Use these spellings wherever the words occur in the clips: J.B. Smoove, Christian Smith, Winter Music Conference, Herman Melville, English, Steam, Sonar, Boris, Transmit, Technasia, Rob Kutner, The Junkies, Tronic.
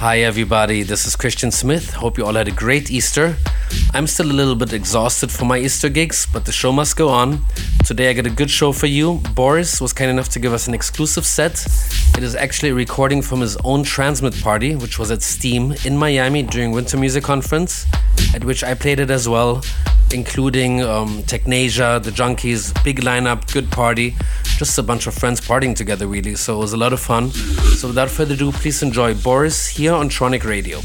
Hi everybody, this is Christian Smith. Hope you all had a great Easter. I'm still a little bit exhausted from my Easter gigs, but the show must go on. Today I got a good show for you. Boris was kind enough to give us an exclusive set. It is actually a recording from his own Transmit party, which was at Steam in Miami during Winter Music Conference, at which I played it as well, including Technasia, The Junkies, big lineup, good party. Just a bunch of friends partying together really, so it was a lot of fun. So without further ado, please enjoy Boris here on Tronic Radio.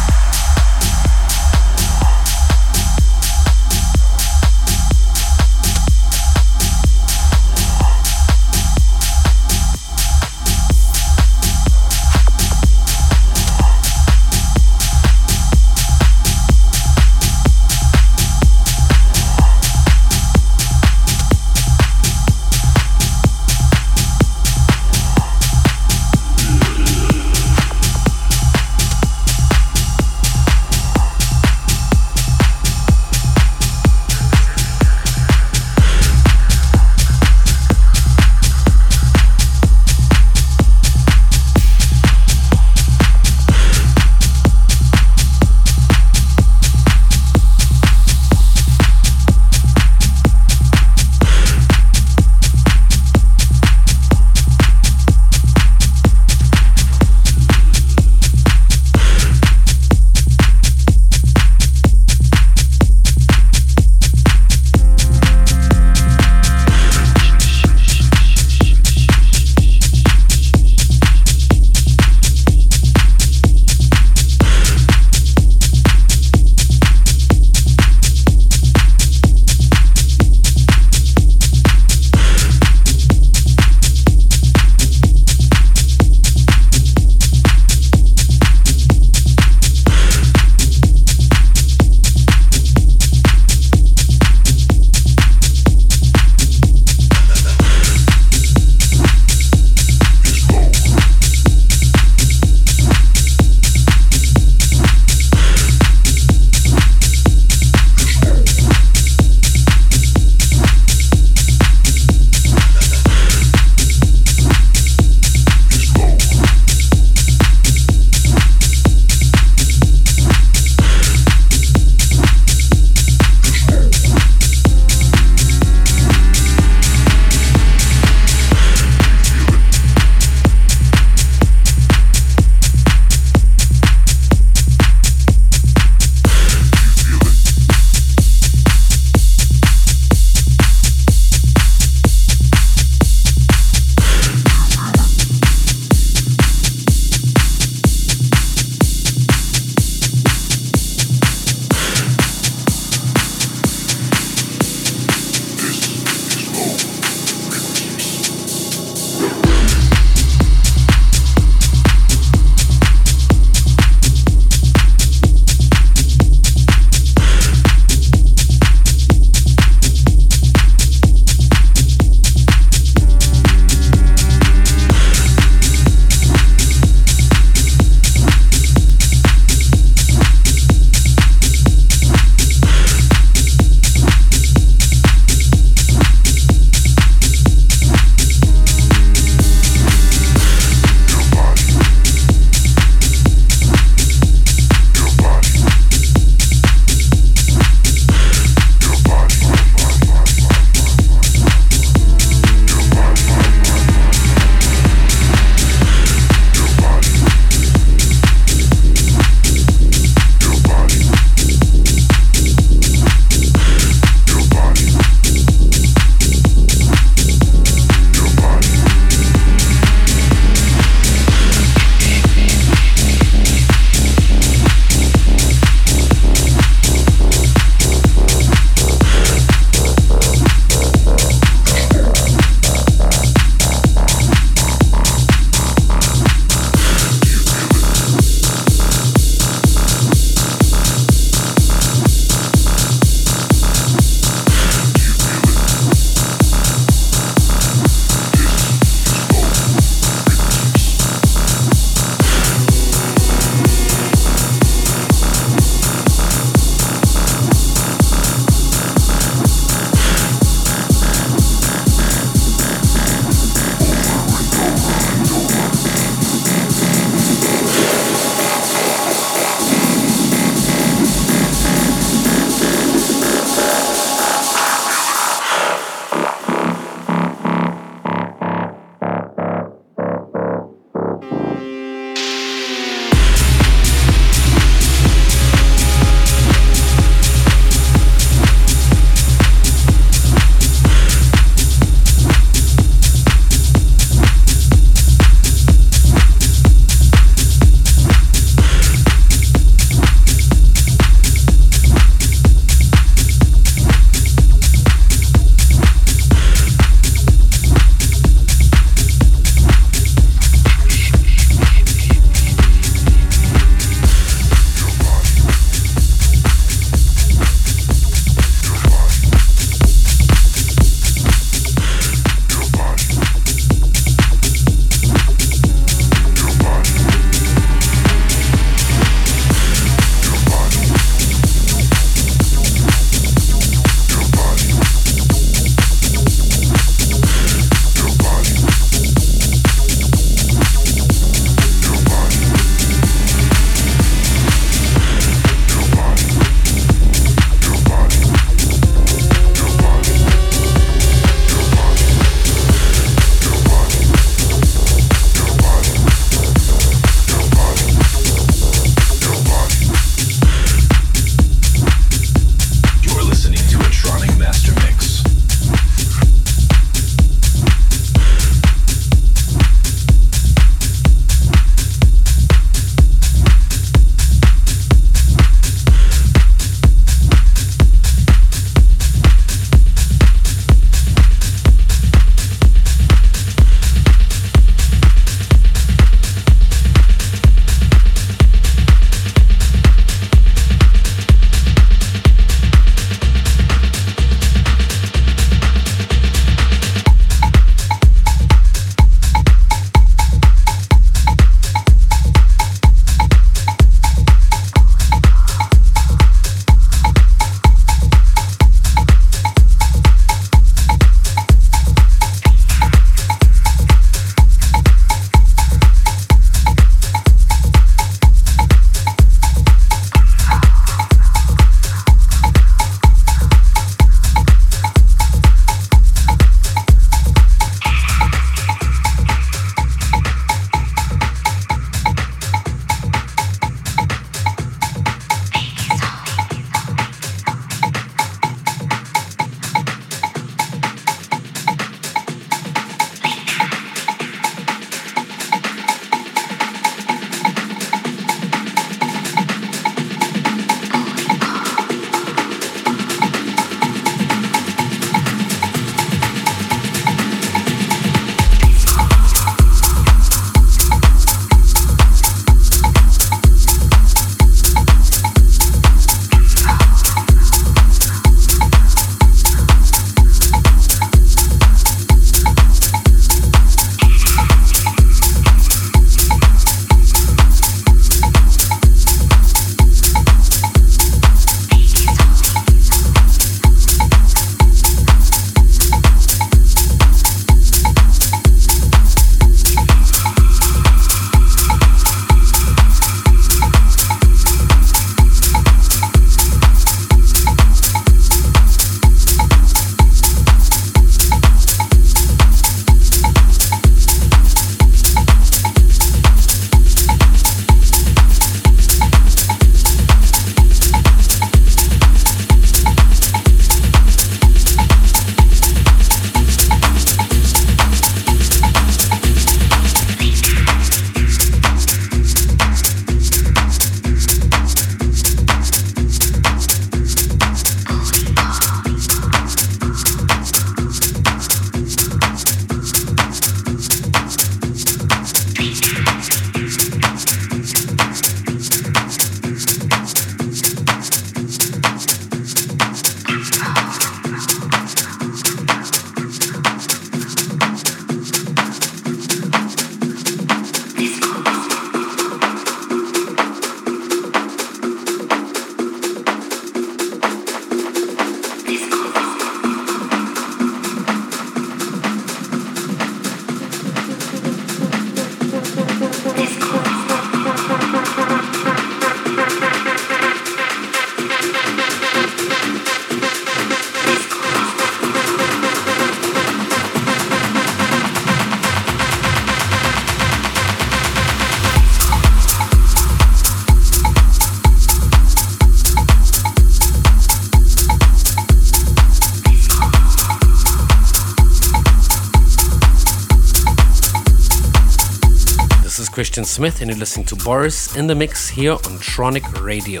Christian Smith and you're listening to Boris in the mix here on Tronic Radio.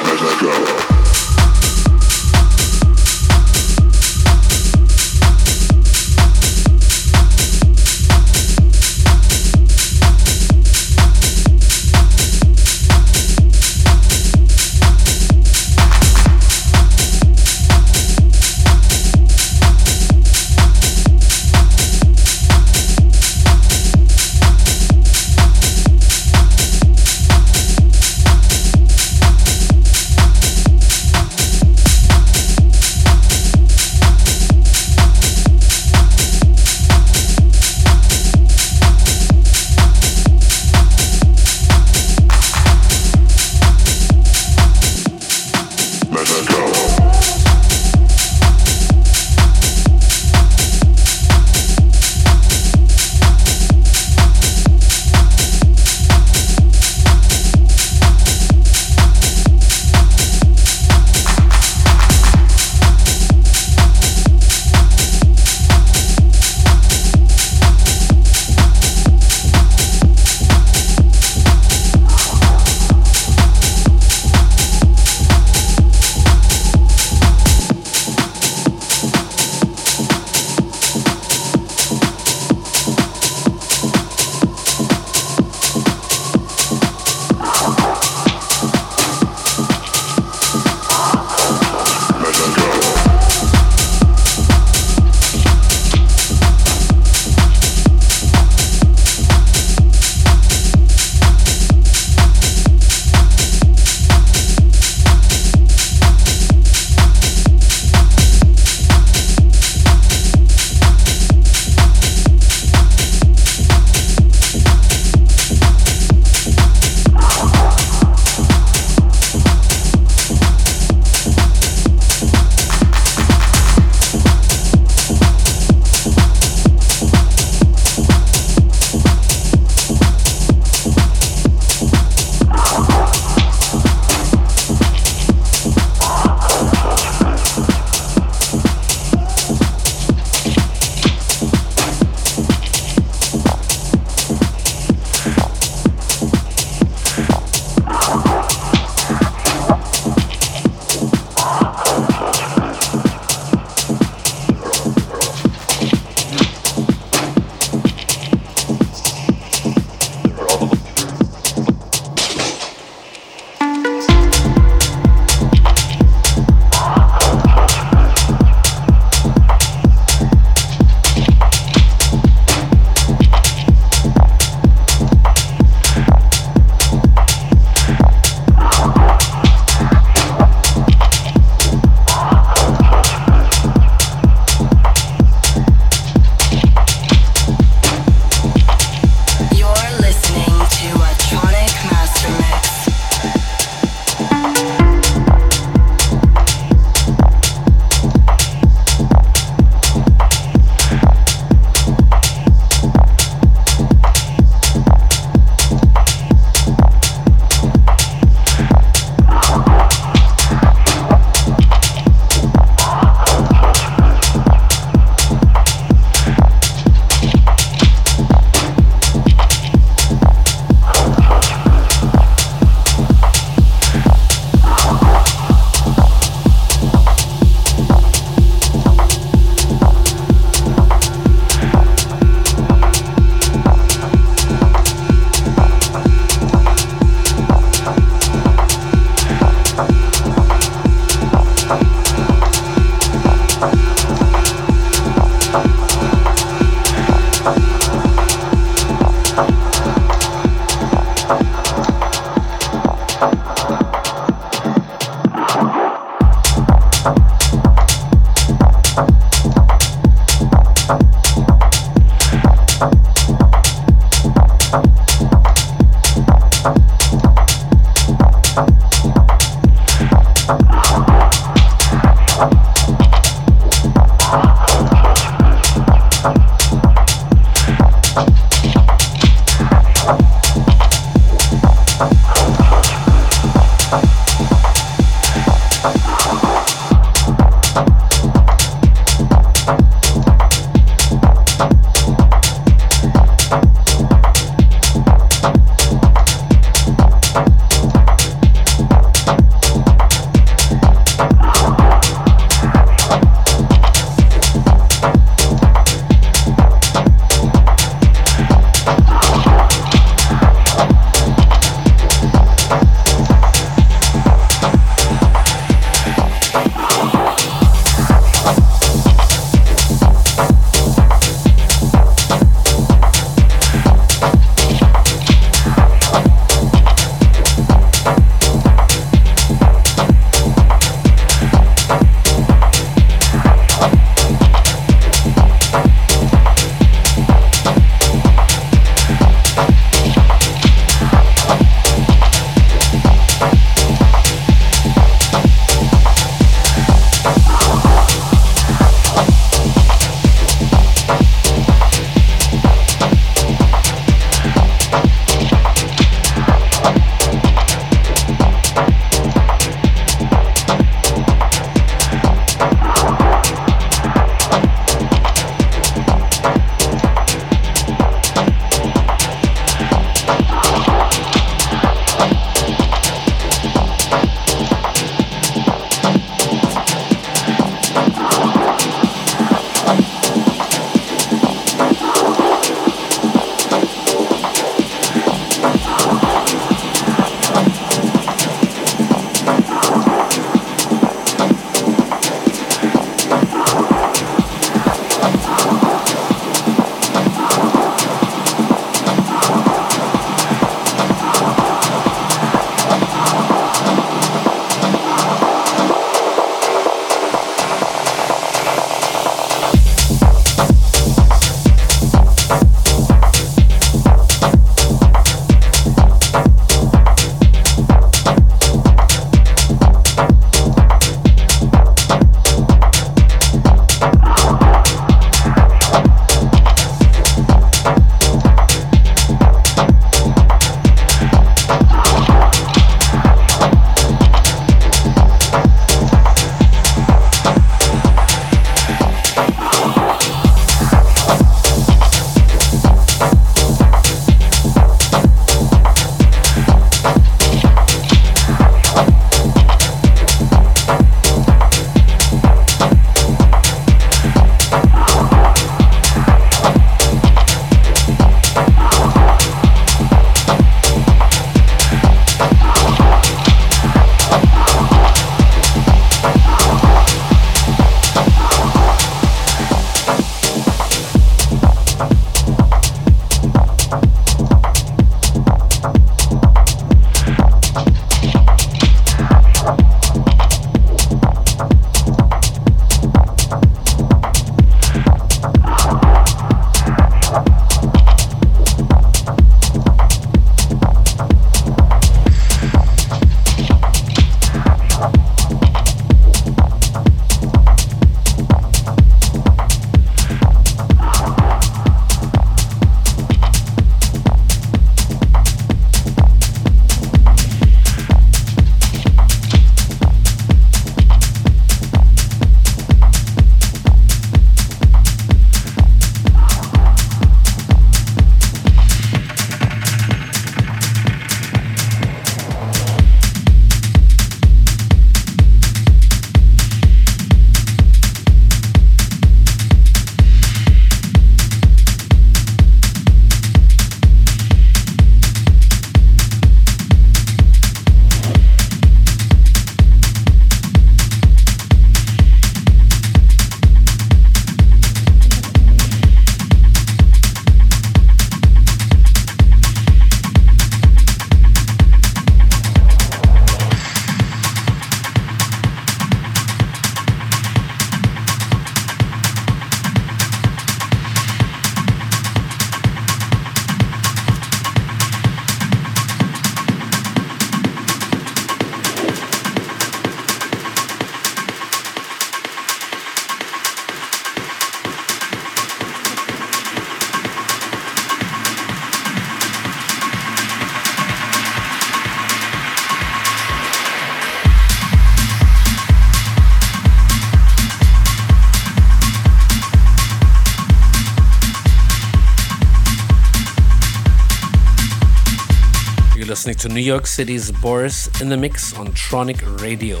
listening to New York City's Boris in the mix on Tronic Radio.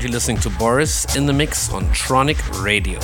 currently listening to Boris in the mix on Tronic Radio.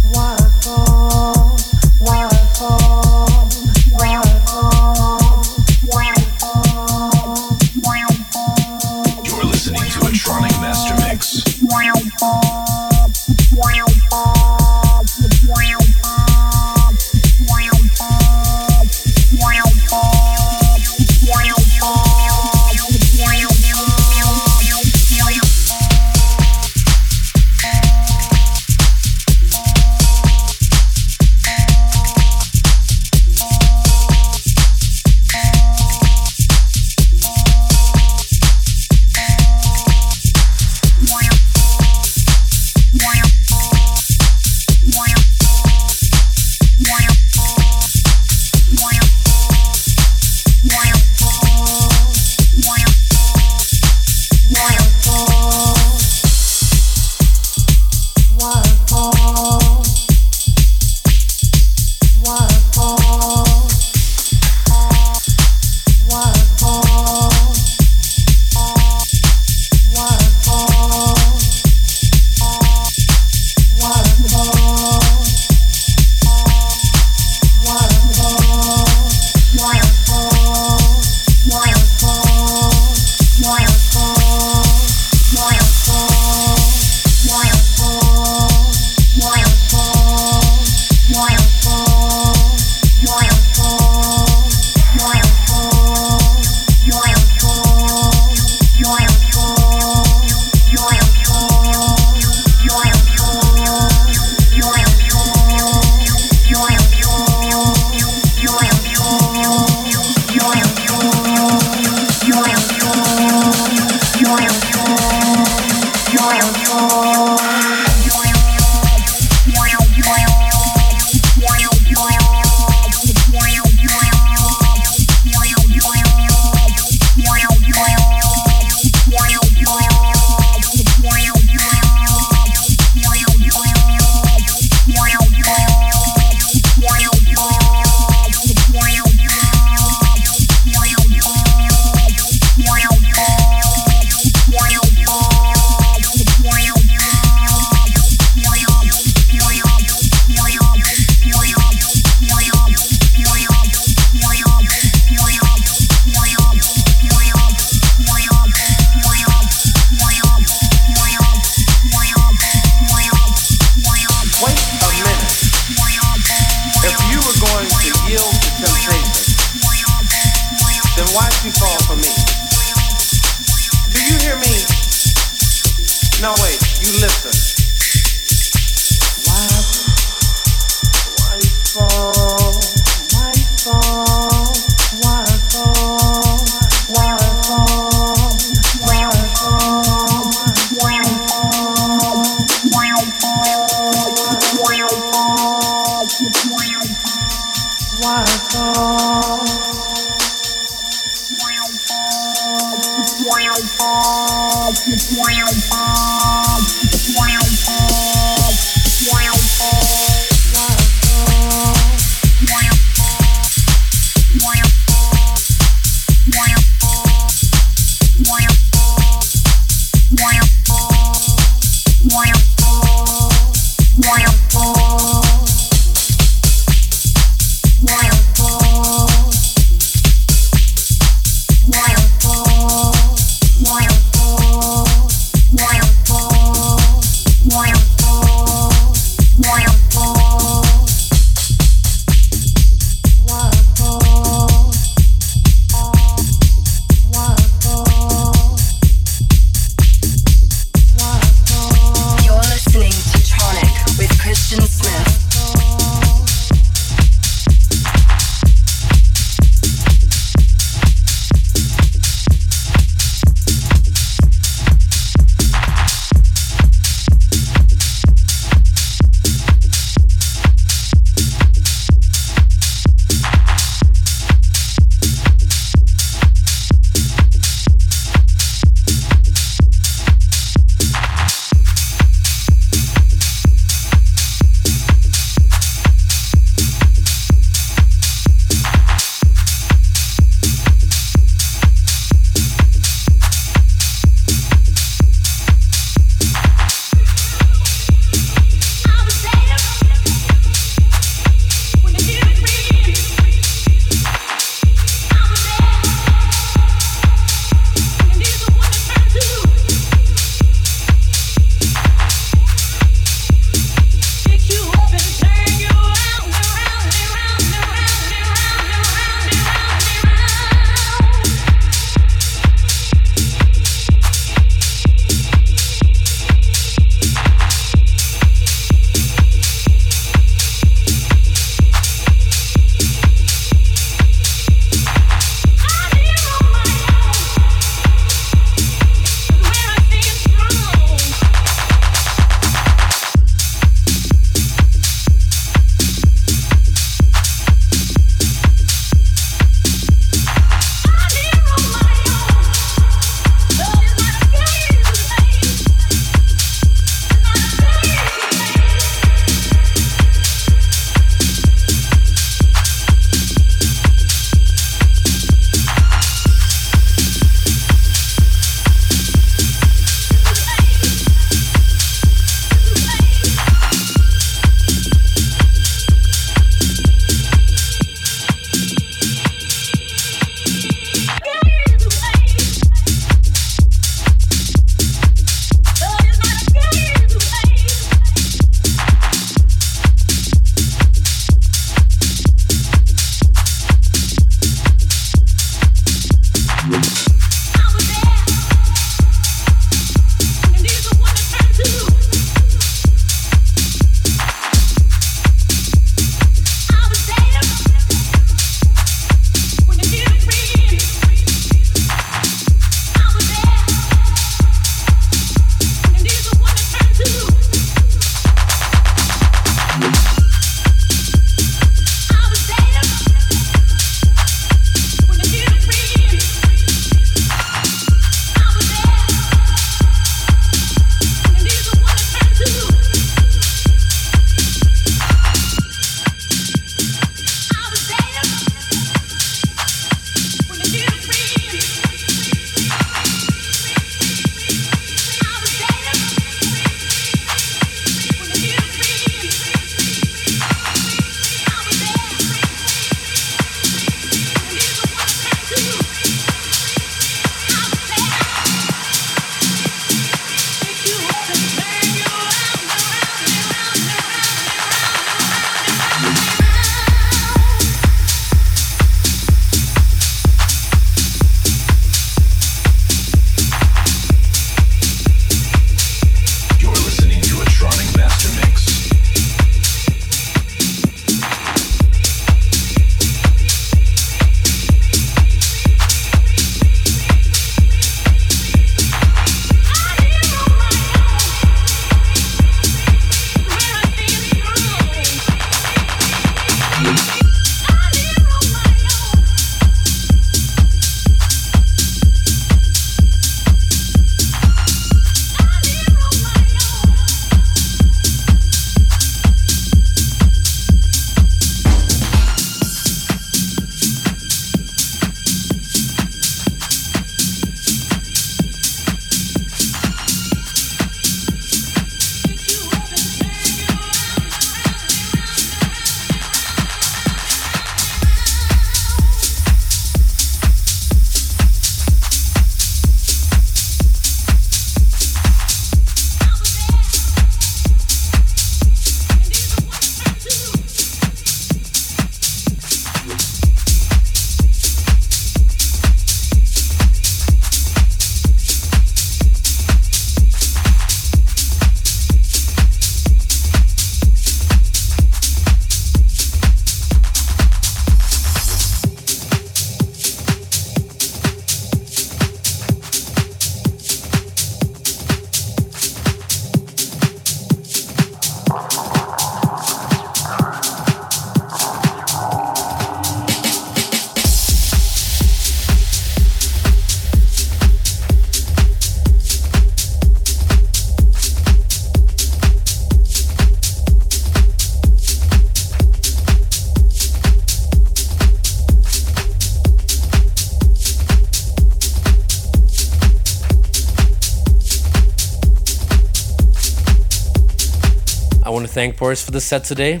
I want to thank Boris for the set today,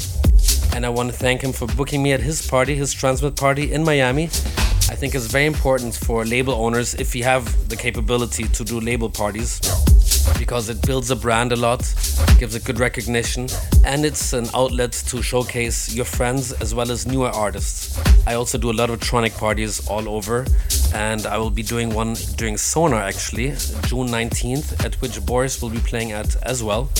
and I want to thank him for booking me at his party, his Transmit party in Miami. I think it's very important for label owners, if you have the capability to do label parties, because it builds a brand a lot, gives a good recognition, and it's an outlet to showcase your friends as well as newer artists. I also do a lot of Tronic parties all over, and I will be doing one during Sonar actually, June 19th, at which Boris will be playing at as well.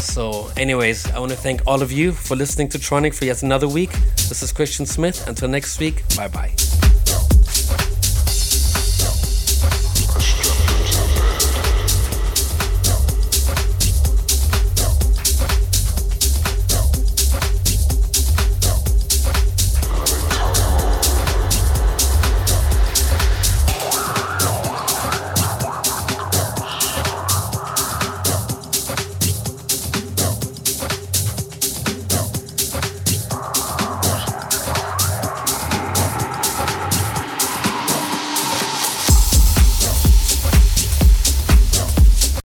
So anyways, I want to thank all of you for listening to Tronic for yet another week. This is Christian Smith. Until next week, bye bye.